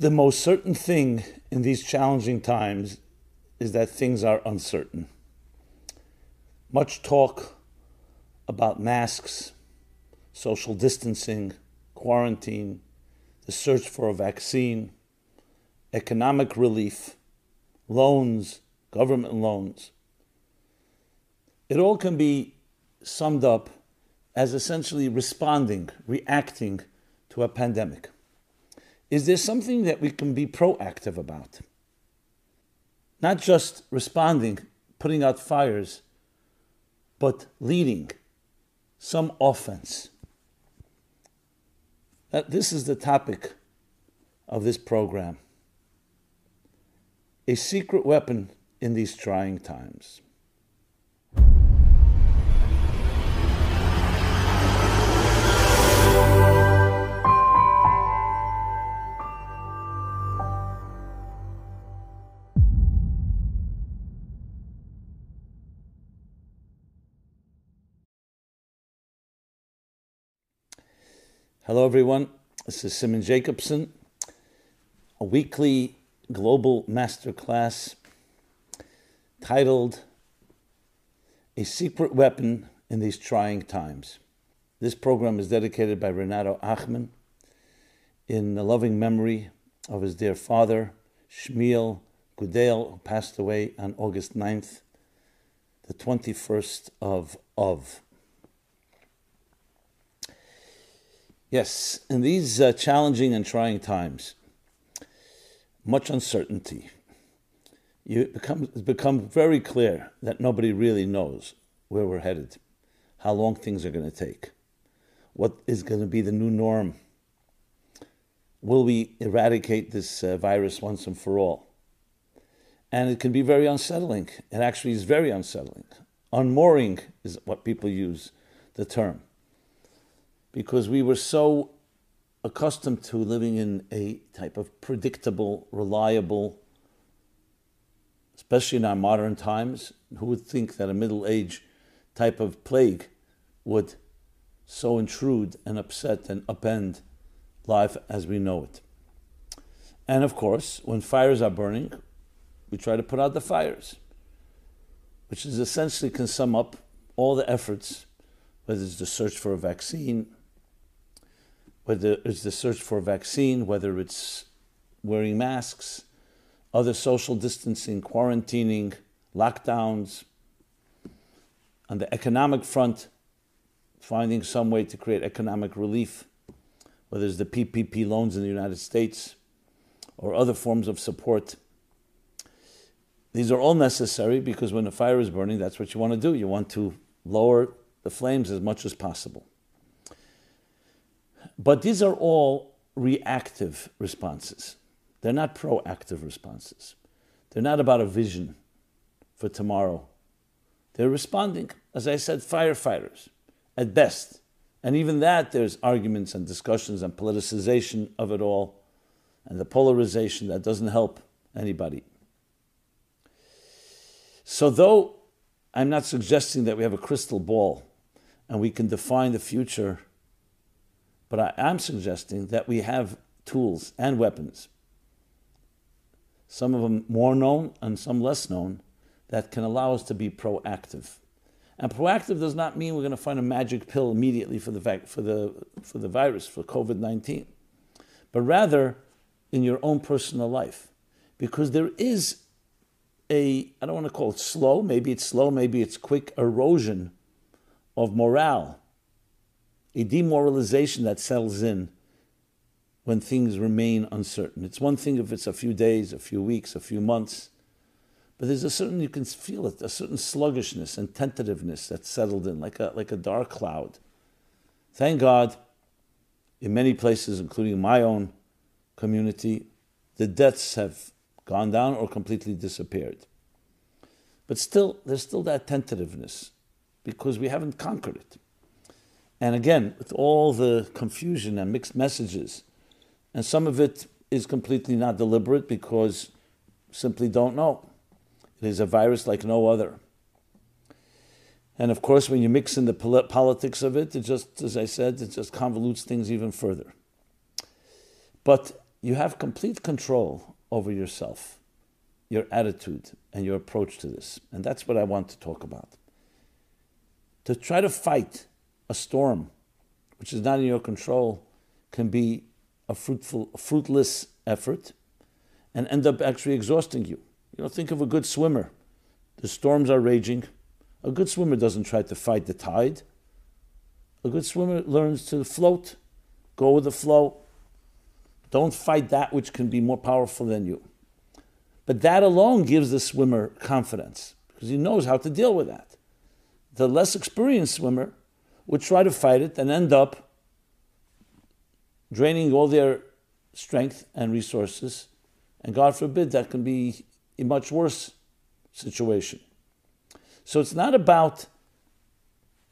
The most certain thing in these challenging times is that things are uncertain. Much talk about masks, social distancing, quarantine, the search for a vaccine, economic relief, loans, government loans. It all can be summed up as essentially responding, reacting to a pandemic. Is there something that we can be proactive about? Not just responding, putting out fires, but leading some offense. This is the topic of this program. A secret weapon in these trying times. Hello everyone, this is Simon Jacobson, a weekly global masterclass titled A Secret Weapon in These Trying Times. This program is dedicated by Renato Achman in the loving memory of his dear father, Shmiel Goudel, who passed away on August 9th, the 21st of Av. Yes, in these challenging and trying times, much uncertainty. It's become very clear that nobody really knows where we're headed, how long things are going to take, what is going to be the new norm. Will we eradicate this virus once and for all? And it can be very unsettling. It actually is very unsettling. Unmooring is what people use the term. Because we were so accustomed to living in a type of predictable, reliable, especially in our modern times. Who would think that a Middle Age type of plague would so intrude and upset and upend life as we know it? And of course, when fires are burning, we try to put out the fires, which is essentially can sum up all the efforts, whether it's the search for a vaccine, whether it's wearing masks, other social distancing, quarantining, lockdowns. On the economic front, finding some way to create economic relief, whether it's the PPP loans in the United States or other forms of support. These are all necessary because when the fire is burning, that's what you want to do. You want to lower the flames as much as possible. But these are all reactive responses. They're not proactive responses. They're not about a vision for tomorrow. They're responding, as I said, firefighters at best. And even that, there's arguments and discussions and politicization of it all, and the polarization that doesn't help anybody. So though I'm not suggesting that we have a crystal ball and we can define the future, but I am suggesting that we have tools and weapons, some of them more known and some less known, that can allow us to be proactive. And proactive does not mean we're going to find a magic pill immediately for the virus, for COVID-19, but rather in your own personal life, because there is I don't want to call it slow, maybe it's quick erosion of morale, a demoralization that settles in when things remain uncertain. It's one thing if it's a few days, a few weeks, a few months, but there's you can feel it, a certain sluggishness and tentativeness that's settled in, like a dark cloud. Thank God, in many places, including my own community, the deaths have gone down or completely disappeared. But still, there's still that tentativeness because we haven't conquered it. And again, with all the confusion and mixed messages, and some of it is completely not deliberate because simply don't know. It is a virus like no other. And of course, when you mix in the politics of it, it just, as I said, it just convolutes things even further. But you have complete control over yourself, your attitude, and your approach to this. And that's what I want to talk about. To try to fight a storm, which is not in your control, can be a fruitless effort and end up actually exhausting you. You know, think of a good swimmer. The storms are raging. A good swimmer doesn't try to fight the tide. A good swimmer learns to float, go with the flow. Don't fight that which can be more powerful than you. But that alone gives the swimmer confidence because he knows how to deal with that. The less experienced swimmer would try to fight it and end up draining all their strength and resources. And God forbid, that can be a much worse situation. So it's not about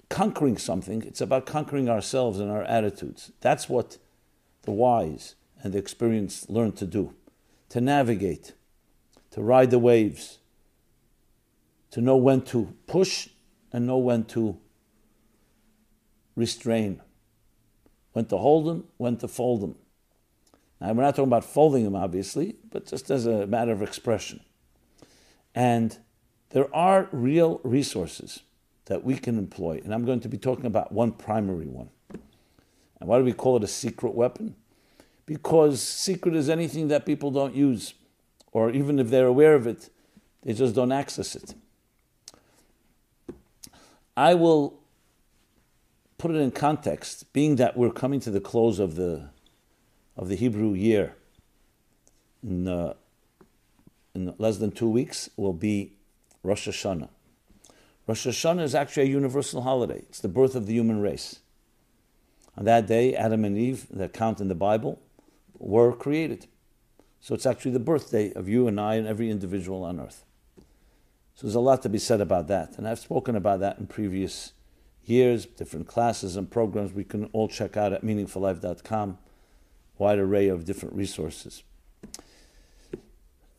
conquering something, it's about conquering ourselves and our attitudes. That's what the wise and the experienced learn to do, to navigate, to ride the waves, to know when to push and know when to restrain, when to hold them, when to fold them. Now, we're not talking about folding them, obviously, but just as a matter of expression. And there are real resources that we can employ, and I'm going to be talking about one primary one. And why do we call it a secret weapon? Because secret is anything that people don't use, or even if they're aware of it, they just don't access it. I will put it in context, being that we're coming to the close of the Hebrew year. In less than 2 weeks will be Rosh Hashanah. Rosh Hashanah is actually a universal holiday. It's the birth of the human race. On that day, Adam and Eve, the account in the Bible, were created. So it's actually the birthday of you and I and every individual on earth. So there's a lot to be said about that. And I've spoken about that in previous years, different classes and programs we can all check out at MeaningfulLife.com. Wide array of different resources.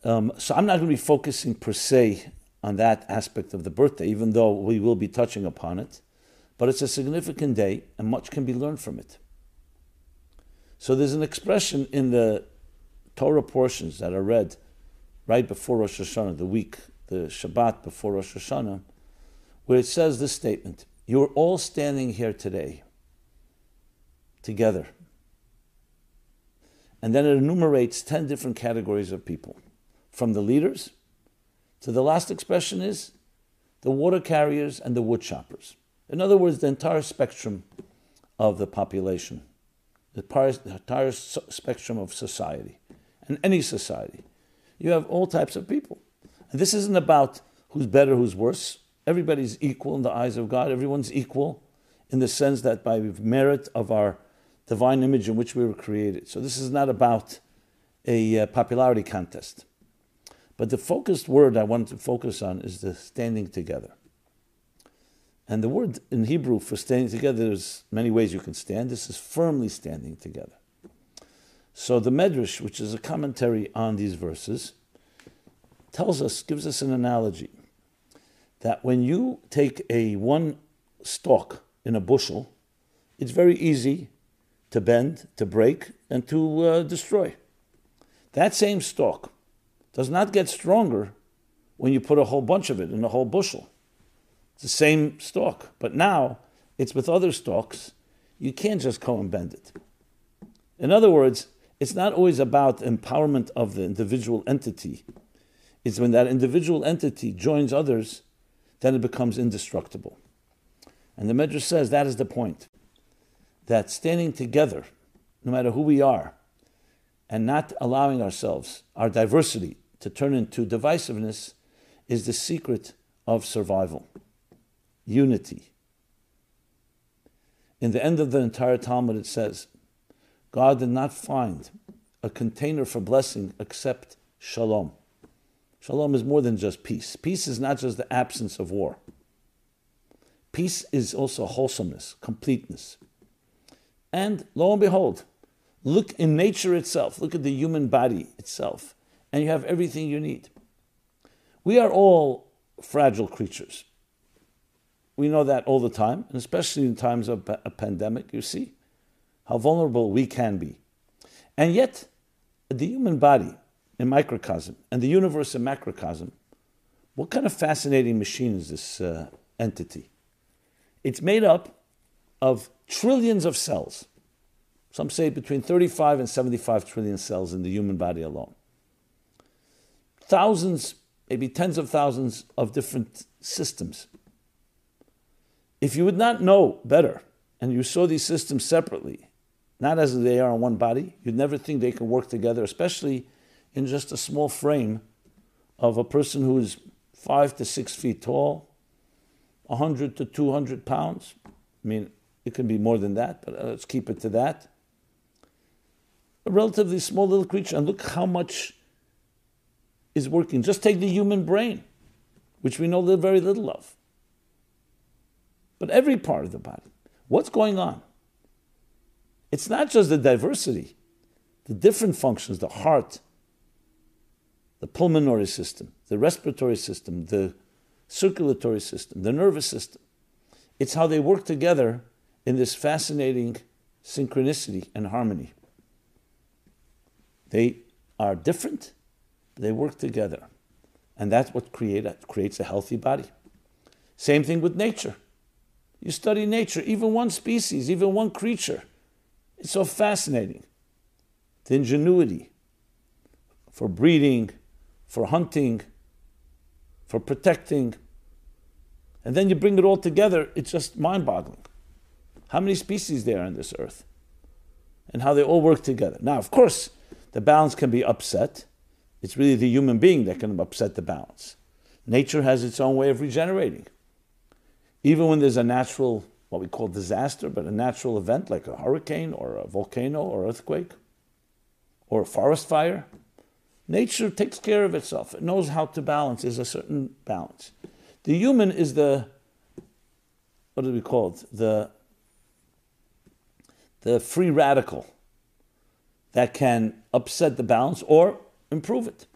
So I'm not going to be focusing per se on that aspect of the birthday, even though we will be touching upon it. But it's a significant day, and much can be learned from it. So there's an expression in the Torah portions that are read right before Rosh Hashanah, the week, the Shabbat before Rosh Hashanah, where it says this statement, "You're all standing here today, together." And then it enumerates 10 different categories of people, from the leaders to the last expression is the water carriers and the wood choppers. In other words, the entire spectrum of the population, the entire spectrum of society, and any society. You have all types of people. And this isn't about who's better, who's worse. Everybody's equal in the eyes of God. Everyone's equal in the sense that by merit of our divine image in which we were created. So this is not about a popularity contest. But the focused word I wanted to focus on is the standing together. And the word in Hebrew for standing together, there's many ways you can stand. This is firmly standing together. So the Medrash, which is a commentary on these verses, tells us, gives us an analogy, that when you take a one stalk in a bushel, it's very easy to bend, to break, and to destroy. That same stalk does not get stronger when you put a whole bunch of it in a whole bushel. It's the same stalk, but now it's with other stalks. You can't just go and bend it. In other words, it's not always about empowerment of the individual entity. It's when that individual entity joins others, then it becomes indestructible. And the Medrash says that is the point. That standing together, no matter who we are, and not allowing ourselves, our diversity, to turn into divisiveness is the secret of survival. Unity. In the end of the entire Talmud it says, God did not find a container for blessing except shalom. Shalom is more than just peace. Peace is not just the absence of war. Peace is also wholesomeness, completeness. And lo and behold, look in nature itself, look at the human body itself, and you have everything you need. We are all fragile creatures. We know that all the time, and especially in times of a pandemic, you see how vulnerable we can be. And yet, the human body in microcosm and the universe in macrocosm, what kind of fascinating machine is this entity? It's made up of trillions of cells. Some say between 35 and 75 trillion cells in the human body alone. Thousands, maybe tens of thousands of different systems. If you would not know better, and you saw these systems separately, not as they are in one body, you'd never think they can work together, especially in just a small frame of a person who's 5 to 6 feet tall, 100 to 200 pounds. I mean, it can be more than that, but let's keep it to that. A relatively small little creature, and look how much is working. Just take the human brain, which we know very little of. But every part of the body. What's going on? It's not just the diversity, the different functions, the heart, the pulmonary system, the respiratory system, the circulatory system, the nervous system. It's how they work together in this fascinating synchronicity and harmony. They are different, but they work together. And that's what creates a healthy body. Same thing with nature. You study nature, even one species, even one creature. It's so fascinating. The ingenuity for breeding, for hunting, for protecting. And then you bring it all together, it's just mind-boggling. How many species there are on this earth and how they all work together. Now, of course, the balance can be upset. It's really the human being that can upset the balance. Nature has its own way of regenerating. Even when there's a natural, what we call disaster, but a natural event like a hurricane or a volcano or earthquake or a forest fire, nature takes care of itself. It knows how to balance. There's a certain balance. The human is the, what do we call it? The free radical that can upset the balance or improve it.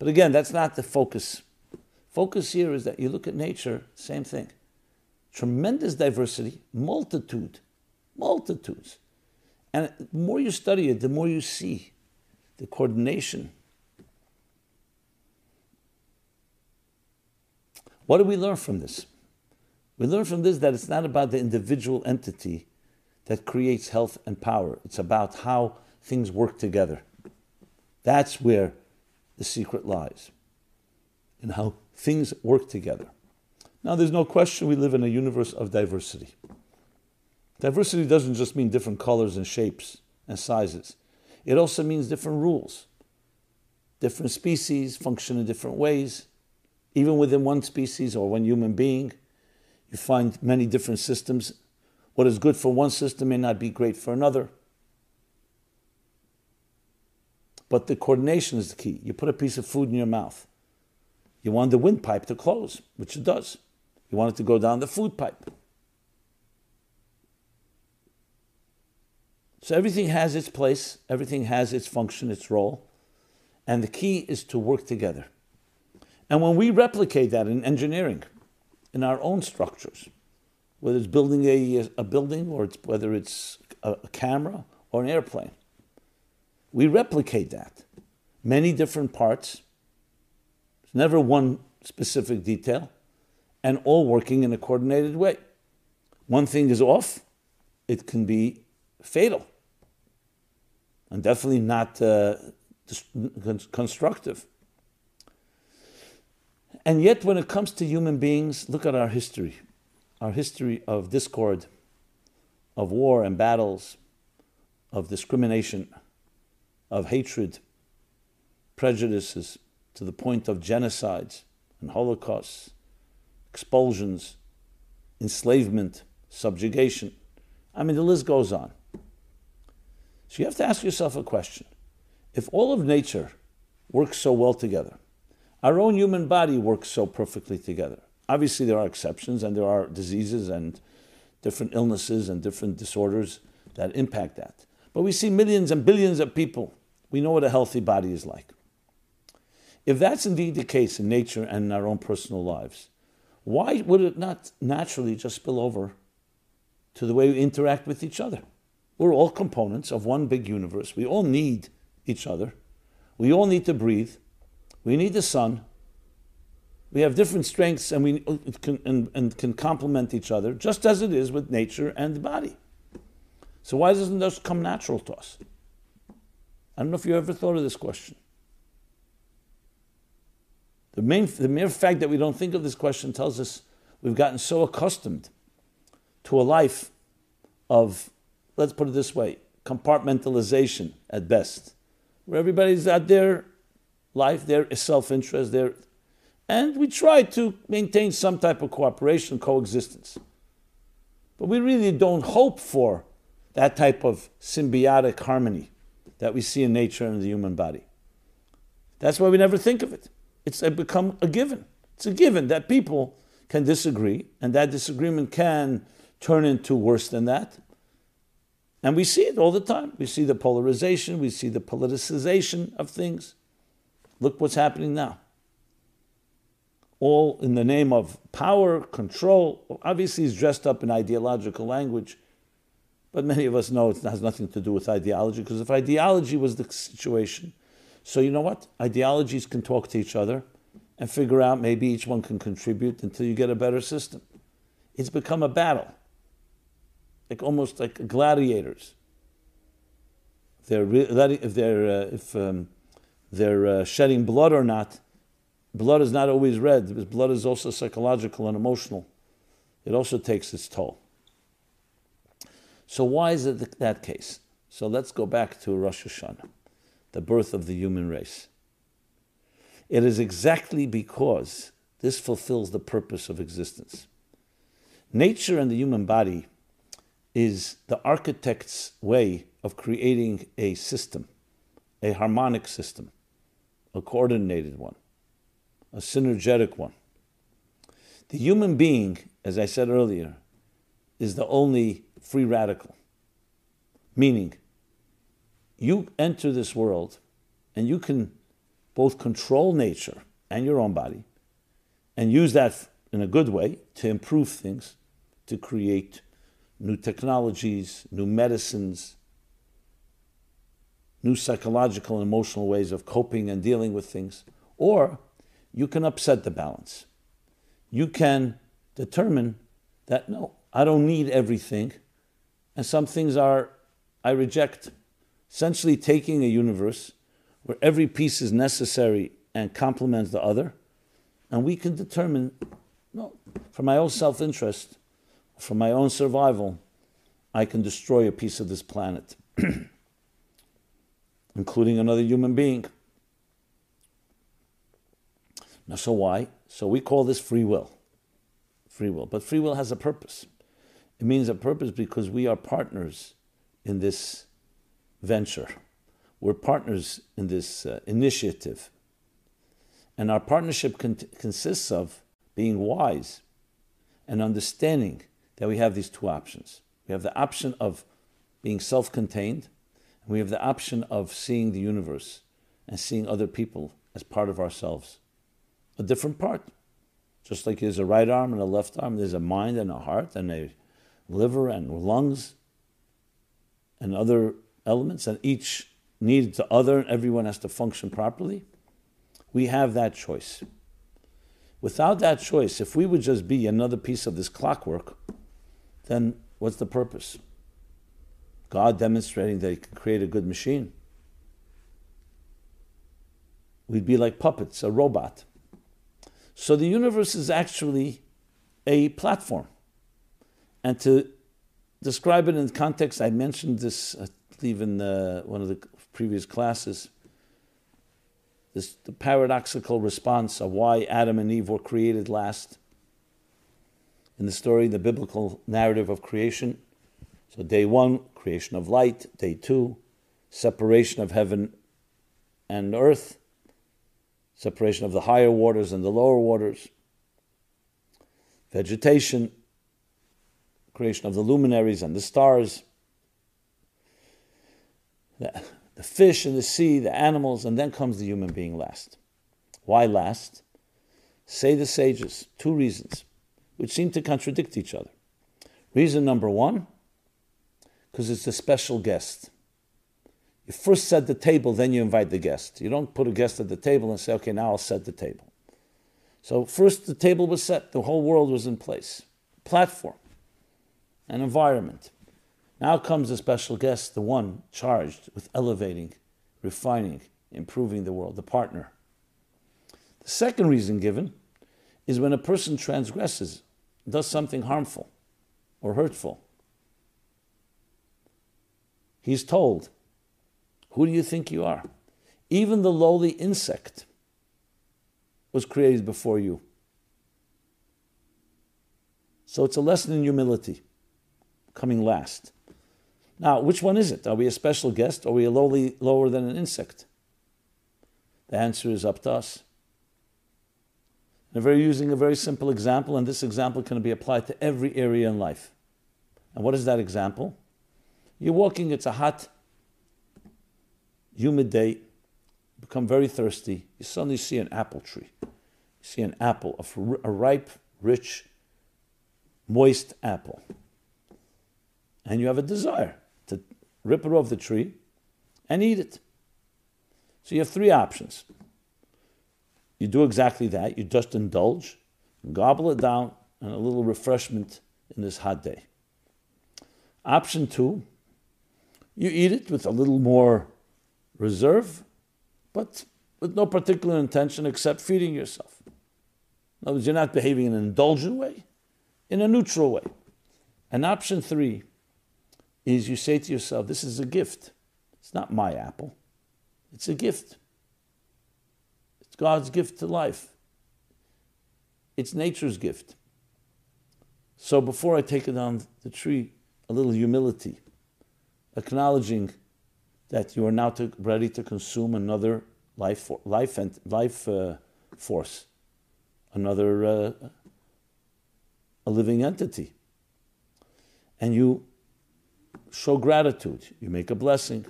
But again, that's not the focus. Focus here is that you look at nature, same thing. Tremendous diversity, multitudes. And the more you study it, the more you see the coordination. What do we learn from this? We learn from this that it's not about the individual entity that creates health and power. It's about how things work together. That's where the secret lies, and how things work together. Now, there's no question we live in a universe of diversity. Diversity doesn't just mean different colors and shapes and sizes. It also means different rules. Different species function in different ways. Even within one species or one human being, you find many different systems. What is good for one system may not be great for another. But the coordination is the key. You put a piece of food in your mouth. You want the windpipe to close, which it does. You want it to go down the food pipe. So everything has its place, everything has its function, its role, and the key is to work together. And when we replicate that in engineering, in our own structures, whether it's building a building or it's, whether it's a camera or an airplane, we replicate that. Many different parts. It's never one specific detail, and all working in a coordinated way. One thing is off, it can be fatal, and definitely not constructive. And yet, when it comes to human beings, look at our history of discord, of war and battles, of discrimination, of hatred, prejudices, to the point of genocides and holocausts, expulsions, enslavement, subjugation. I mean, the list goes on. So you have to ask yourself a question. If all of nature works so well together, our own human body works so perfectly together. Obviously, there are exceptions and there are diseases and different illnesses and different disorders that impact that. But we see millions and billions of people. We know what a healthy body is like. If that's indeed the case in nature and in our own personal lives, why would it not naturally just spill over to the way we interact with each other? We're all components of one big universe. We all need each other. We all need to breathe. We need the sun. We have different strengths and we can complement each other, just as it is with nature and the body. So why doesn't this come natural to us? I don't know if you ever thought of this question. The mere fact that we don't think of this question tells us we've gotten so accustomed to a life of, let's put it this way, compartmentalization at best, where everybody's at their life, their self-interest, and we try to maintain some type of cooperation, coexistence. But we really don't hope for that type of symbiotic harmony that we see in nature and the human body. That's why we never think of it. It's become a given. It's a given that people can disagree, and that disagreement can turn into worse than that. And we see it all the time. We see the polarization, we see the politicization of things. Look what's happening now. All in the name of power, control. Obviously, it's dressed up in ideological language, but many of us know it has nothing to do with ideology, because if ideology was the situation, so you know what? Ideologies can talk to each other and figure out maybe each one can contribute until you get a better system. It's become a battle, almost like gladiators. If they're shedding blood or not. Blood is not always red, because blood is also psychological and emotional. It also takes its toll. So why is it that case? So let's go back to Rosh Hashanah, the birth of the human race. It is exactly because this fulfills the purpose of existence. Nature and the human body is the architect's way of creating a system, a harmonic system, a coordinated one, a synergetic one. The human being, as I said earlier, is the only free radical. Meaning, you enter this world and you can both control nature and your own body and use that in a good way to improve things, to create new technologies, new medicines, new psychological and emotional ways of coping and dealing with things, or you can upset the balance. You can determine that, no, I don't need everything. And some things I reject. Essentially taking a universe where every piece is necessary and complements the other. And we can determine, no, for my own self-interest, for my own survival, I can destroy a piece of this planet, including another human being. Now, so why? So we call this free will. Free will. But free will has a purpose. It means a purpose because we are partners in this venture. We're partners in this initiative. And our partnership consists of being wise and understanding that we have these two options. We have the option of being self-contained, and we have the option of seeing the universe and seeing other people as part of ourselves. A different part. Just like there's a right arm and a left arm, there's a mind and a heart and a liver and lungs and other elements, and each needs the other and everyone has to function properly. We have that choice. Without that choice, if we would just be another piece of this clockwork, then what's the purpose? God demonstrating that He can create a good machine. We'd be like puppets, a robot. So the universe is actually a platform. And to describe it in context, I mentioned this, I believe, in one of the previous classes, the paradoxical response of why Adam and Eve were created last in the story, the biblical narrative of creation. So day one, creation of light. Day two, separation of heaven and earth. Separation of the higher waters and the lower waters, vegetation, creation of the luminaries and the stars, the fish and the sea, the animals, and then comes the human being last. Why last? Say the sages, two reasons, which seem to contradict each other. Reason number one, because it's a special guest. You first set the table, then you invite the guest. You don't put a guest at the table and say, okay, now I'll set the table. So first the table was set. The whole world was in place. Platform. An environment. Now comes the special guest, the one charged with elevating, refining, improving the world, the partner. The second reason given is when a person transgresses, does something harmful or hurtful. He's told, who do you think you are? Even the lowly insect was created before you. So it's a lesson in humility, coming last. Now, which one is it? Are we a special guest? Or are we a lowly, lower than an insect? The answer is up to us. And we're using a very simple example, and this example can be applied to every area in life. And what is that example? You're walking, it's a hot, humid day, become very thirsty. You suddenly see an apple tree. You see an apple, a ripe, rich, moist apple. And you have a desire to rip it off the tree and eat it. So you have three options. You do exactly that. You just indulge, gobble it down, and a little refreshment in this hot day. Option two, you eat it with a little more reserve, but with no particular intention except feeding yourself. In other words, you're not behaving in an indulgent way, in a neutral way. And option three is you say to yourself, this is a gift. It's not my apple. It's a gift. God's gift to life. It's nature's gift. So before I take it on the tree, a little humility, acknowledging that you are now ready to consume another life force, another a living entity. And you show gratitude. You make a blessing.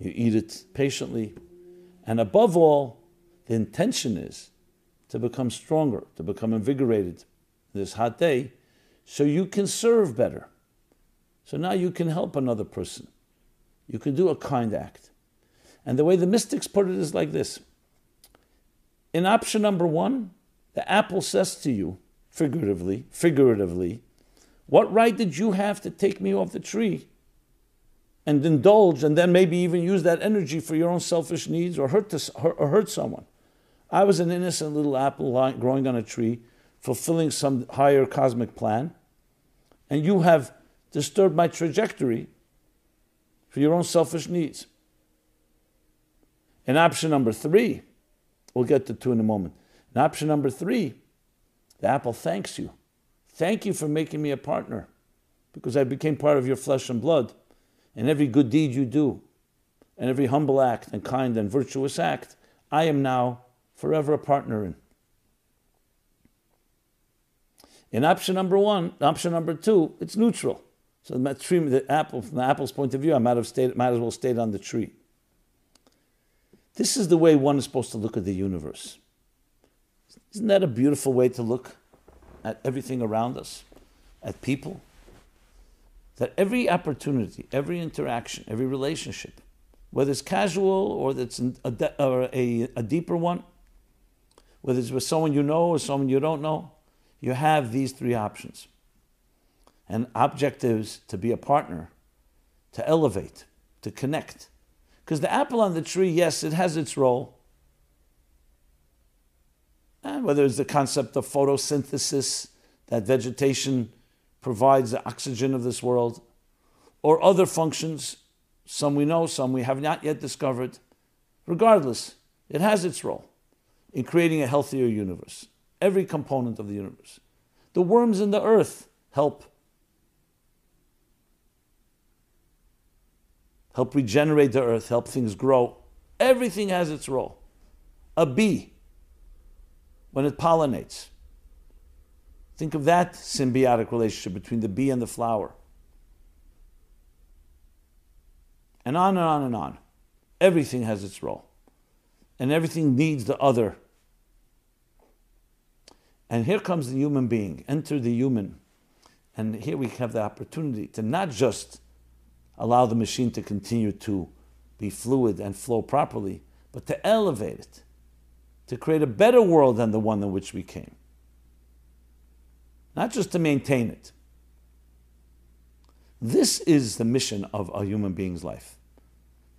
You eat it patiently. And above all, the intention is to become stronger, to become invigorated this hot day, so you can serve better. So now you can help another person. You can do a kind act. And the way the mystics put it is like this. In option number one, the apple says to you, figuratively, what right did you have to take me off the tree and indulge and then maybe even use that energy for your own selfish needs or hurt someone? I was an innocent little apple growing on a tree, fulfilling some higher cosmic plan, and you have disturbed my trajectory for your own selfish needs. In option number three, we'll get to two in a moment. In option number three, the apple thanks you. Thank you for making me a partner, because I became part of your flesh and blood, and every good deed you do, and every humble act and kind and virtuous act, I am now forever a partner in. In option number one, option number two, it's neutral. So from the apple's point of view, I might as well stay on the tree. This is the way one is supposed to look at the universe. Isn't that a beautiful way to look at everything around us, at people? That every opportunity, every interaction, every relationship, whether it's casual or it's a deeper one, whether it's with someone you know or someone you don't know, you have these three options. And objectives to be a partner, to elevate, to connect. Because the apple on the tree, yes, it has its role. And whether it's the concept of photosynthesis, that vegetation provides the oxygen of this world, or other functions, some we know, some we have not yet discovered. Regardless, it has its role in creating a healthier universe, every component of the universe. The worms in the earth help regenerate the earth, help things grow. Everything has its role. A bee, when it pollinates, think of that symbiotic relationship between the bee and the flower. And on and on and on. Everything has its role. And everything needs the other. And here comes the human being. Enter the human. And here we have the opportunity to not just allow the machine to continue to be fluid and flow properly, but to elevate it, to create a better world than the one in which we came. Not just to maintain it. This is the mission of a human being's life.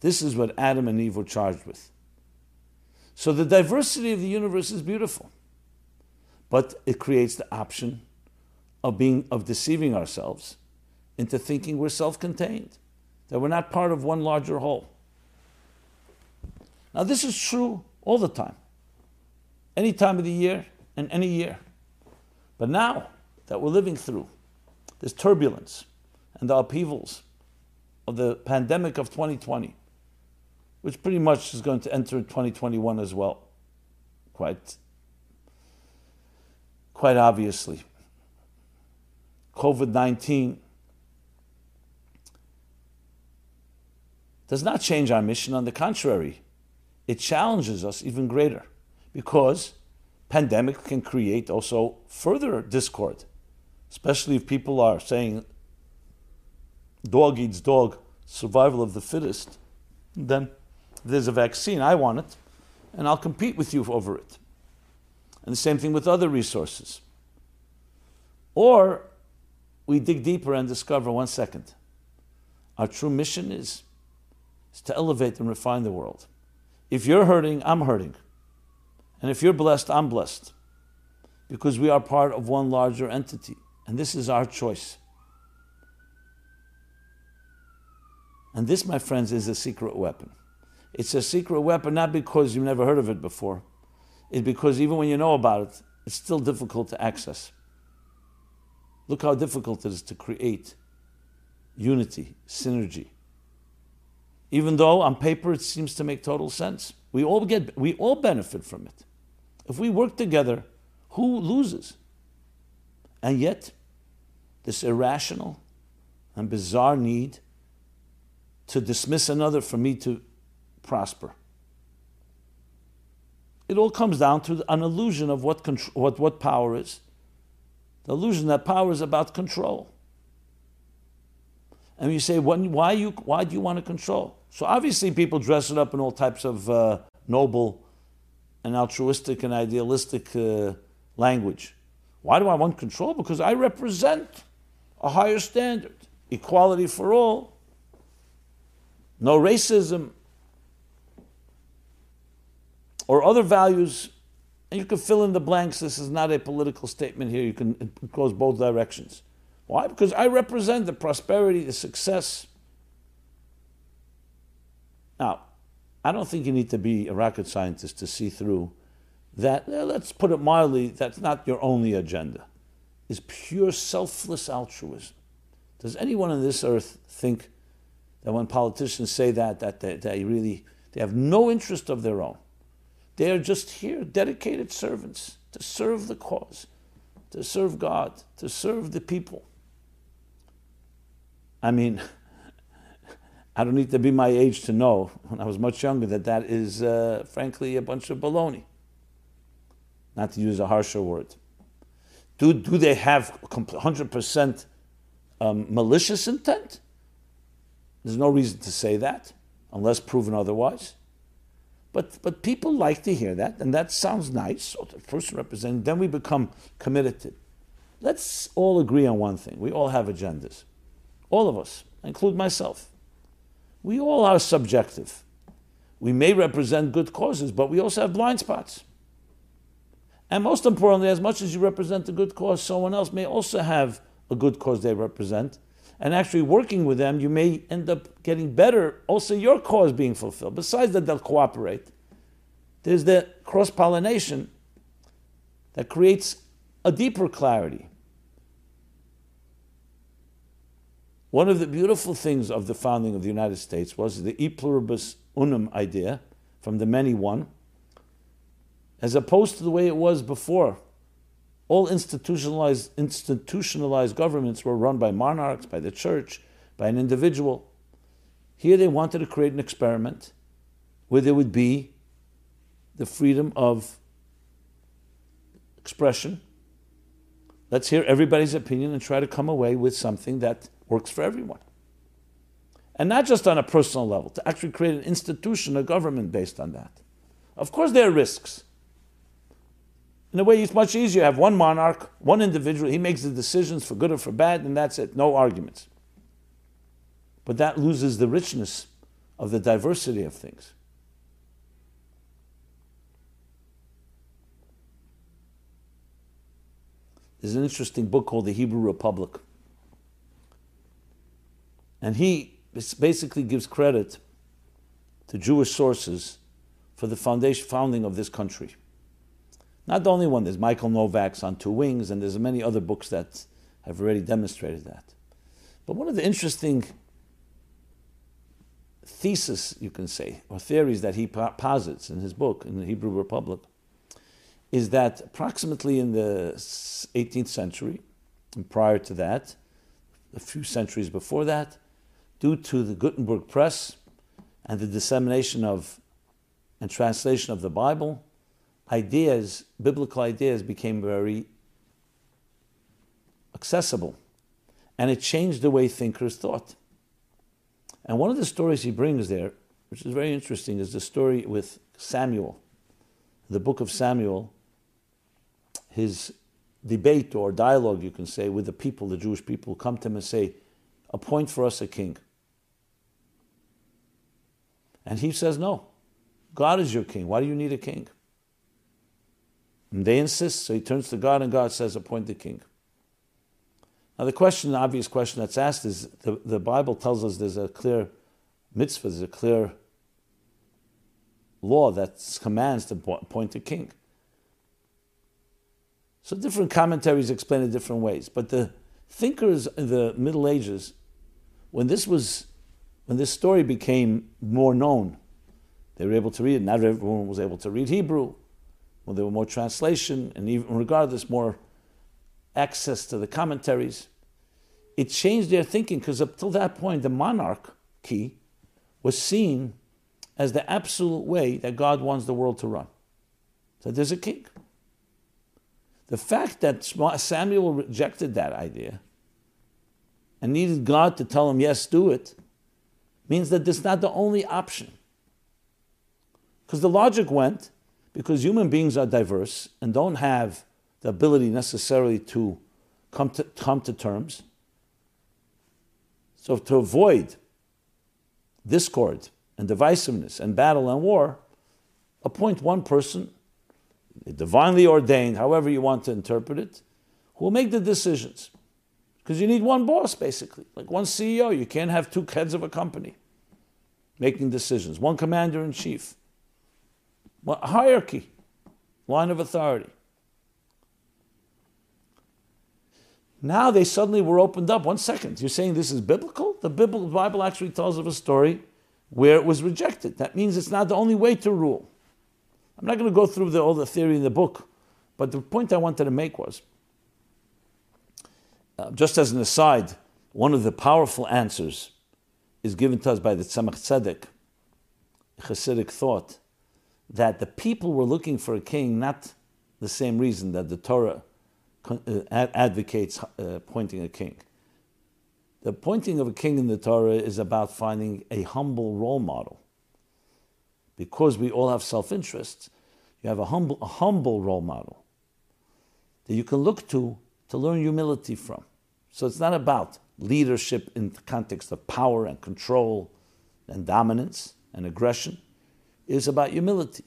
This is what Adam and Eve were charged with. So the diversity of the universe is beautiful, but it creates the option of deceiving ourselves into thinking we're self-contained, that we're not part of one larger whole. Now this is true all the time, any time of the year and any year. But now that we're living through this turbulence and the upheavals of the pandemic of 2020, which pretty much is going to enter 2021 as well, quite obviously. COVID-19 does not change our mission. On the contrary, it challenges us even greater, because pandemic can create also further discord, especially if people are saying dog eats dog, survival of the fittest. Then there's a vaccine, I want it, and I'll compete with you over it. And the same thing with other resources. Or we dig deeper and discover, one second, our true mission is to elevate and refine the world. If you're hurting, I'm hurting. And if you're blessed, I'm blessed. Because we are part of one larger entity. And this is our choice. And this, my friends, is a secret weapon. It's a secret weapon not because you've never heard of it before. It's because even when you know about it, it's still difficult to access. Look how difficult it is to create unity, synergy. Even though on paper it seems to make total sense. We all benefit from it. If we work together, who loses? And yet, this irrational and bizarre need to dismiss another for me to prosper. It all comes down to an illusion of what power is. The illusion that power is about control. And you say, why do you want to control? So obviously people dress it up in all types of noble and altruistic and idealistic language. Why do I want control? Because I represent a higher standard. Equality for all. No racism. Or other values. And you can fill in the blanks. This is not a political statement here. It goes both directions. Why? Because I represent the prosperity, the success. Now, I don't think you need to be a rocket scientist to see through that, let's put it mildly, that's not your only agenda. It's pure selfless altruism. Does anyone on this earth think that when politicians say that they have no interest of their own? They are just here, dedicated servants to serve the cause, to serve God, to serve the people. I mean, I don't need to be my age to know, when I was much younger, that is, frankly, a bunch of baloney. Not to use a harsher word. Do they have 100% malicious intent? There's no reason to say that, unless proven otherwise. But people like to hear that, and that sounds nice. So the person represented, then we become committed to it. Let's all agree on one thing. We all have agendas. All of us, include myself. We all are subjective. We may represent good causes, but we also have blind spots. And most importantly, as much as you represent a good cause, someone else may also have a good cause they represent. And actually working with them, you may end up getting better, also your cause being fulfilled. Besides that they'll cooperate, there's the cross-pollination that creates a deeper clarity. One of the beautiful things of the founding of the United States was the e pluribus unum idea, from the many one, as opposed to the way it was before. All institutionalized governments were run by monarchs, by the church, by an individual. Here they wanted to create an experiment where there would be the freedom of expression. Let's hear everybody's opinion and try to come away with something that works for everyone. And not just on a personal level, to actually create an institution, a government based on that. Of course there are risks. In a way, it's much easier to have one monarch, one individual. He makes the decisions for good or for bad, and that's it. No arguments. But that loses the richness of the diversity of things. There's an interesting book called The Hebrew Republic. And he basically gives credit to Jewish sources for the founding of this country. Not the only one. There's Michael Novak's On Two Wings, and there's many other books that have already demonstrated that. But one of the interesting theses, you can say, or theories that he posits in his book, in The Hebrew Republic, is that approximately in the 18th century, and prior to that, a few centuries before that, due to the Gutenberg Press and the dissemination of and translation of the Bible, ideas, biblical ideas, became very accessible. And it changed the way thinkers thought. And one of the stories he brings there, which is very interesting, is the story with Samuel, the book of Samuel, his debate or dialogue, you can say, with the people, the Jewish people, come to him and say, appoint for us a king. And he says, no, God is your king. Why do you need a king? And they insist, so he turns to God, and God says, appoint the king. Now the question, the obvious question that's asked is, the Bible tells us there's a clear mitzvah, there's a clear law that commands to appoint a king. So different commentaries explain it different ways. But the thinkers in the Middle Ages, when this story became more known, they were able to read it. Not everyone was able to read Hebrew. Well, there were more translation, and even regardless, more access to the commentaries. It changed their thinking, because up till that point, the monarchy was seen as the absolute way that God wants the world to run. So there's a king. The fact that Samuel rejected that idea and needed God to tell him, yes, do it, means that it's not the only option. Because the logic went, because human beings are diverse and don't have the ability necessarily to come to terms. So to avoid discord and divisiveness and battle and war, appoint one person, divinely ordained, however you want to interpret it, who will make the decisions. Because you need one boss, basically, like one CEO. You can't have two heads of a company making decisions. One commander-in-chief. One hierarchy, line of authority. Now they suddenly were opened up. 1 second, you're saying this is biblical? The Bible actually tells of a story where it was rejected. That means it's not the only way to rule. I'm not going to go through all the theory in the book, but the point I wanted to make was, just as an aside, one of the powerful answers is given to us by the Tzemach Tzedek, Hasidic thought, that the people were looking for a king, not the same reason that the Torah advocates appointing a king. The appointing of a king in the Torah is about finding a humble role model. Because we all have self-interest, you have a humble role model that you can look to learn humility from. So it's not about leadership in the context of power and control and dominance and aggression. It's about humility.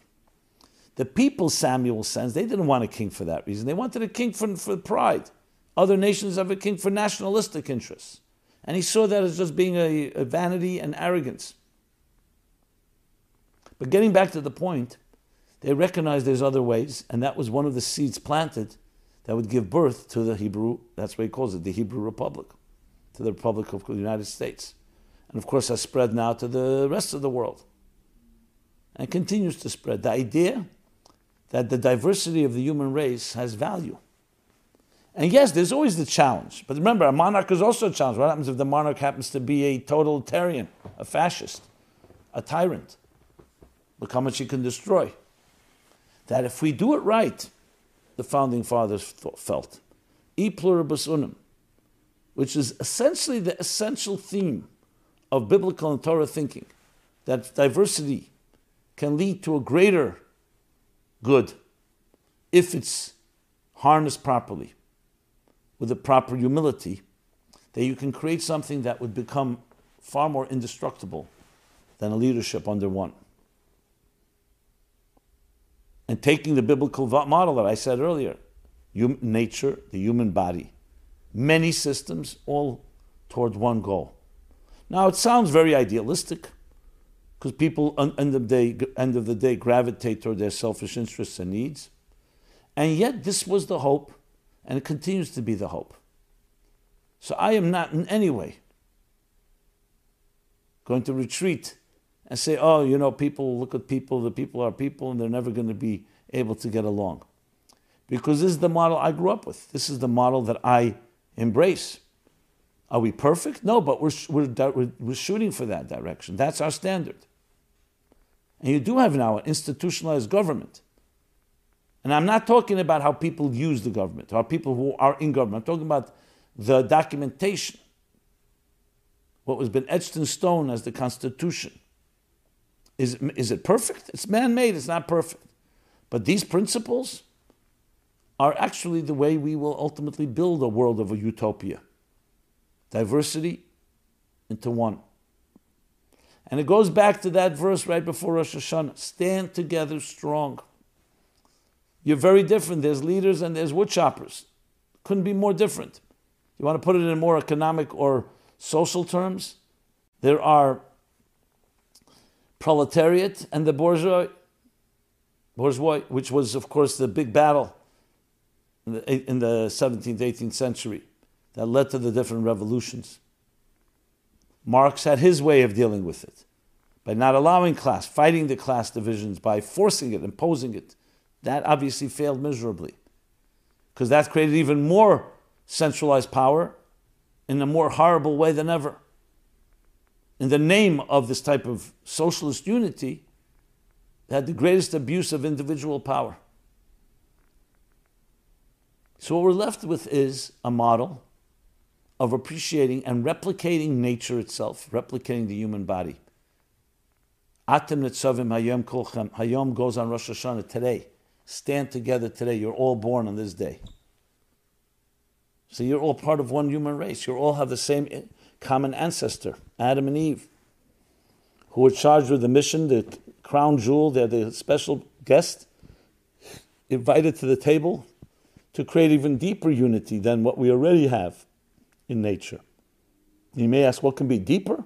The people, Samuel says, they didn't want a king for that reason. They wanted a king for pride. Other nations have a king for nationalistic interests. And he saw that as just being a vanity and arrogance. But getting back to the point, they recognized there's other ways, and that was one of the seeds planted that would give birth to the Hebrew, that's what he calls it, the Hebrew Republic, to the Republic of the United States. And of course has spread now to the rest of the world and continues to spread. The idea that the diversity of the human race has value. And yes, there's always the challenge. But remember, a monarch is also a challenge. What happens if the monarch happens to be a totalitarian, a fascist, a tyrant? Look how much he can destroy. That if we do it right, the Founding Fathers felt, e pluribus unum, which is essentially the essential theme of biblical and Torah thinking, that diversity can lead to a greater good if it's harnessed properly with the proper humility, that you can create something that would become far more indestructible than a leadership under one. And taking the biblical model that I said earlier, nature, the human body, many systems, all toward one goal. Now, it sounds very idealistic, because people, end of the day, gravitate toward their selfish interests and needs. And yet, this was the hope, and it continues to be the hope. So I am not in any way going to retreat and say, oh, you know, people, look at people, the people are people, and they're never going to be able to get along. Because this is the model I grew up with. This is the model that I embrace. Are we perfect? No, but we're shooting for that direction. That's our standard. And you do have now an institutionalized government. And I'm not talking about how people use the government, or people who are in government. I'm talking about the documentation, what has been etched in stone as the Constitution. Is it perfect? It's man-made. It's not perfect. But these principles are actually the way we will ultimately build a world of a utopia. Diversity into one. And it goes back to that verse right before Rosh Hashanah. Stand together strong. You're very different. There's leaders and there's woodchoppers. Couldn't be more different. You want to put it in more economic or social terms? There are proletariat and the bourgeois, which was, of course, the big battle in the 17th, 18th century. That led to the different revolutions. Marx had his way of dealing with it, by not allowing class, fighting the class divisions, by forcing it, imposing it. That obviously failed miserably, because that created even more centralized power in a more horrible way than ever. In the name of this type of socialist unity, they had the greatest abuse of individual power. So what we're left with is a model of appreciating and replicating nature itself, replicating the human body. Atem nitzavim hayom kolchem. Hayom goes on Rosh Hashanah, today. Stand together today. You're all born on this day. So you're all part of one human race. You all have the same common ancestor, Adam and Eve, who were charged with the mission, the crown jewel. They're the special guest invited to the table to create even deeper unity than what we already have in nature. You may ask, what can be deeper?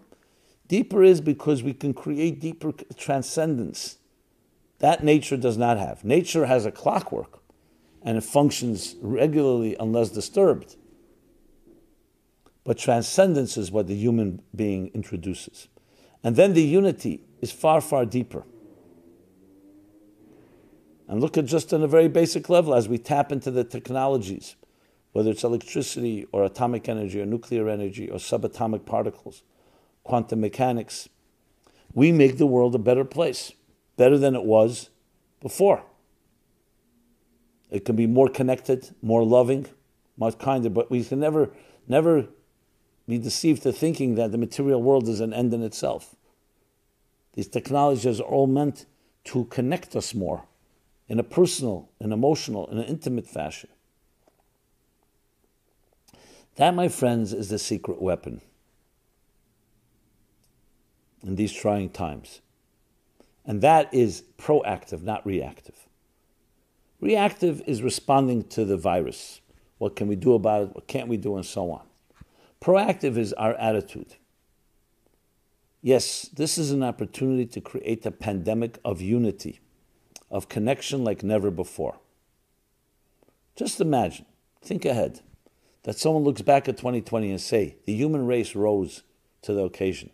Deeper is because we can create deeper transcendence that nature does not have. Nature has a clockwork, and it functions regularly unless disturbed. But transcendence is what the human being introduces. And then the unity is far, far deeper. And look at just on a very basic level, as we tap into the technologies, whether it's electricity or atomic energy or nuclear energy or subatomic particles, quantum mechanics, we make the world a better place, better than it was before. It can be more connected, more loving, much kinder, but we can never be deceived to thinking that the material world is an end in itself. These technologies are all meant to connect us more in a personal, an emotional, in an intimate fashion. That, my friends, is the secret weapon in these trying times. And that is proactive, not reactive. Reactive is responding to the virus. What can we do about it? What can't we do? And so on. Proactive is our attitude. Yes, this is an opportunity to create a pandemic of unity, of connection like never before. Just imagine, think ahead, that someone looks back at 2020 and say, the human race rose to the occasion.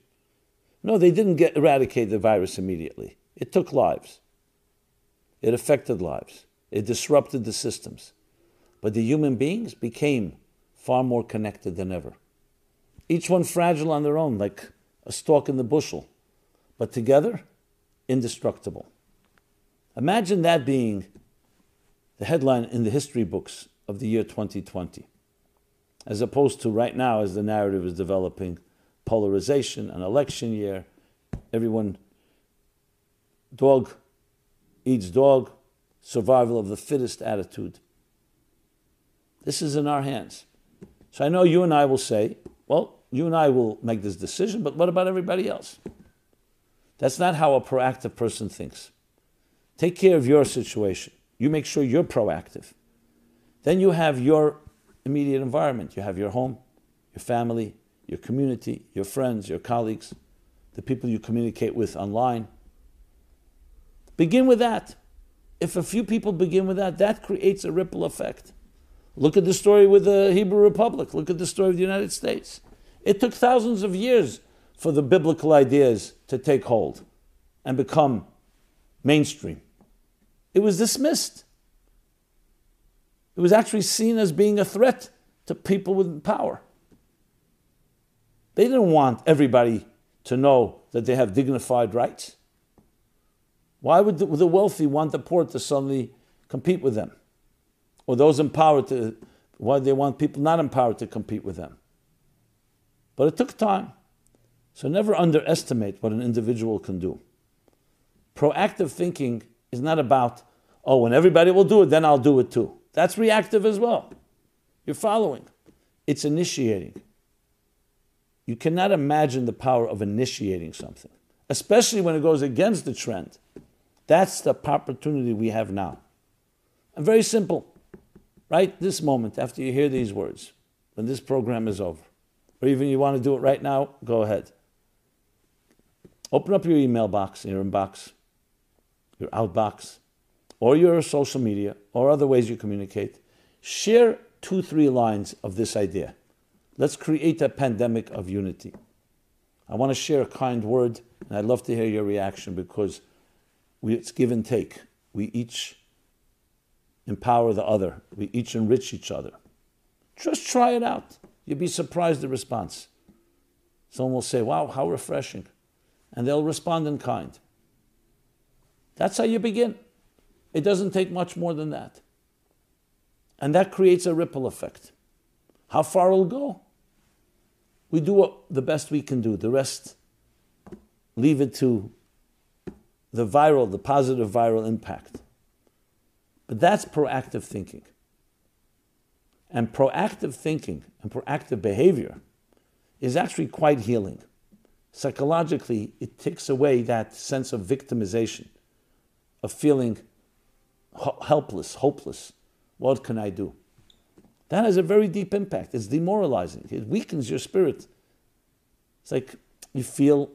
No, they didn't eradicate the virus immediately. It took lives. It affected lives. It disrupted the systems. But the human beings became far more connected than ever. Each one fragile on their own, like a stalk in the bushel, but together, indestructible. Imagine that being the headline in the history books of the year 2020. As opposed to right now, as the narrative is developing polarization, an election year. Everyone, dog eats dog, survival of the fittest attitude. This is in our hands. So I know you and I will say, well, you and I will make this decision, but what about everybody else? That's not how a proactive person thinks. Take care of your situation. You make sure you're proactive. Then you have your immediate environment. You have your home, your family, your community, your friends, your colleagues, the people you communicate with online. Begin with that. If a few people begin with that, that creates a ripple effect. Look at the story with the Hebrew Republic. Look at the story of the United States. It took thousands of years for the biblical ideas to take hold and become mainstream. It was dismissed. It was actually seen as being a threat to people with power. They didn't want everybody to know that they have dignified rights. Why would the wealthy want the poor to suddenly compete with them? Or those empowered to, why do they want people not empowered to compete with them? But it took time. So never underestimate what an individual can do. Proactive thinking is not about, oh, when everybody will do it, then I'll do it too. That's reactive as well. You're following. It's initiating. You cannot imagine the power of initiating something, especially when it goes against the trend. That's the opportunity we have now. And very simple. Right this moment, after you hear these words, when this program is over, or even you want to do it right now, go ahead. Open up your email box, your inbox, your outbox, or your social media, or other ways you communicate. Share 2-3 lines of this idea. Let's create a pandemic of unity. I want to share a kind word, and I'd love to hear your reaction, because it's give and take. We each empower the other. We each enrich each other. Just try it out. You'll be surprised at the response. Someone will say, wow, how refreshing. And they'll respond in kind. That's how you begin. It doesn't take much more than that. And that creates a ripple effect. How far it'll go? We do the best we can do. The rest, leave it to the positive viral impact. But that's proactive thinking. And proactive thinking and proactive behavior is actually quite healing. Psychologically, it takes away that sense of victimization, of feeling helpless, hopeless. What can I do? That has a very deep impact. It's demoralizing. It weakens your spirit. It's like you feel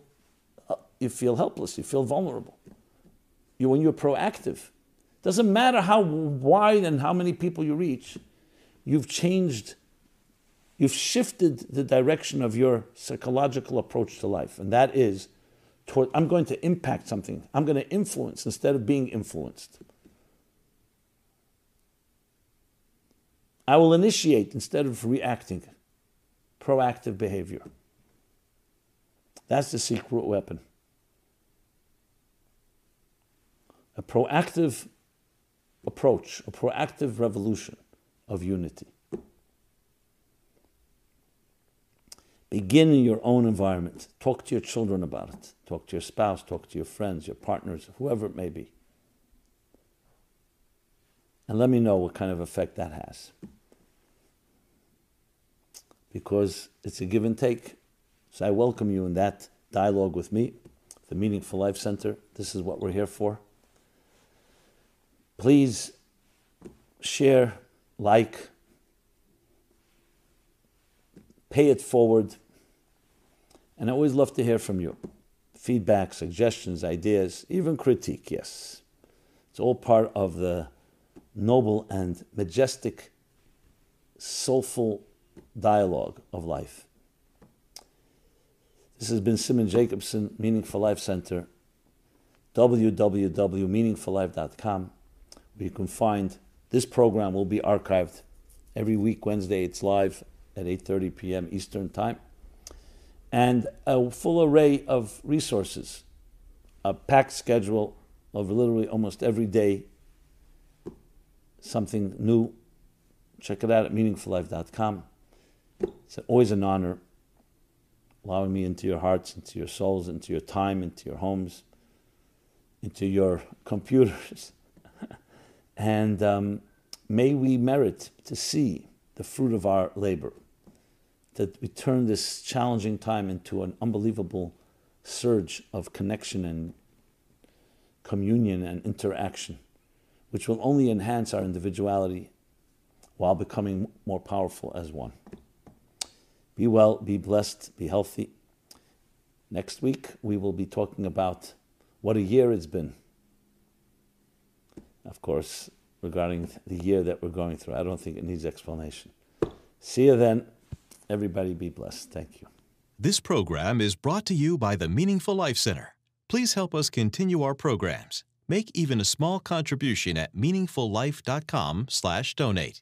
helpless. You feel vulnerable. When you're proactive, it doesn't matter how wide and how many people you reach. You've shifted the direction of your psychological approach to life. And that is, I'm going to impact something. I'm going to influence instead of being influenced. I will initiate instead of reacting. Proactive behavior. That's the secret weapon. A proactive approach, a proactive revolution of unity. Begin in your own environment. Talk to your children about it. Talk to your spouse, talk to your friends, your partners, whoever it may be. And let me know what kind of effect that has. Because it's a give and take. So I welcome you in that dialogue with me, the Meaningful Life Center. This is what we're here for. Please share, like, pay it forward. And I always love to hear from you. Feedback, suggestions, ideas, even critique, yes. It's all part of the noble and majestic, soulful dialogue of life. This has been Simon Jacobson, Meaningful Life Center, www.MeaningfulLife.com, where you can find this program will be archived every week. Wednesday, it's live at 8:30 p.m. Eastern Time. And a full array of resources, a packed schedule of literally almost every day, something new. Check it out at MeaningfulLife.com. It's always an honor. allowing me into your hearts, into your souls, into your time, into your homes, into your computers. And may we merit to see the fruit of our labor, that we turn this challenging time into an unbelievable surge of connection and communion and interaction, which will only enhance our individuality while becoming more powerful as one. Be well, be blessed, be healthy. Next week, we will be talking about what a year it's been. Of course, regarding the year that we're going through, I don't think it needs explanation. See you then. Everybody be blessed. Thank you. This program is brought to you by the Meaningful Life Center. Please help us continue our programs. Make even a small contribution at MeaningfulLife.com/donate.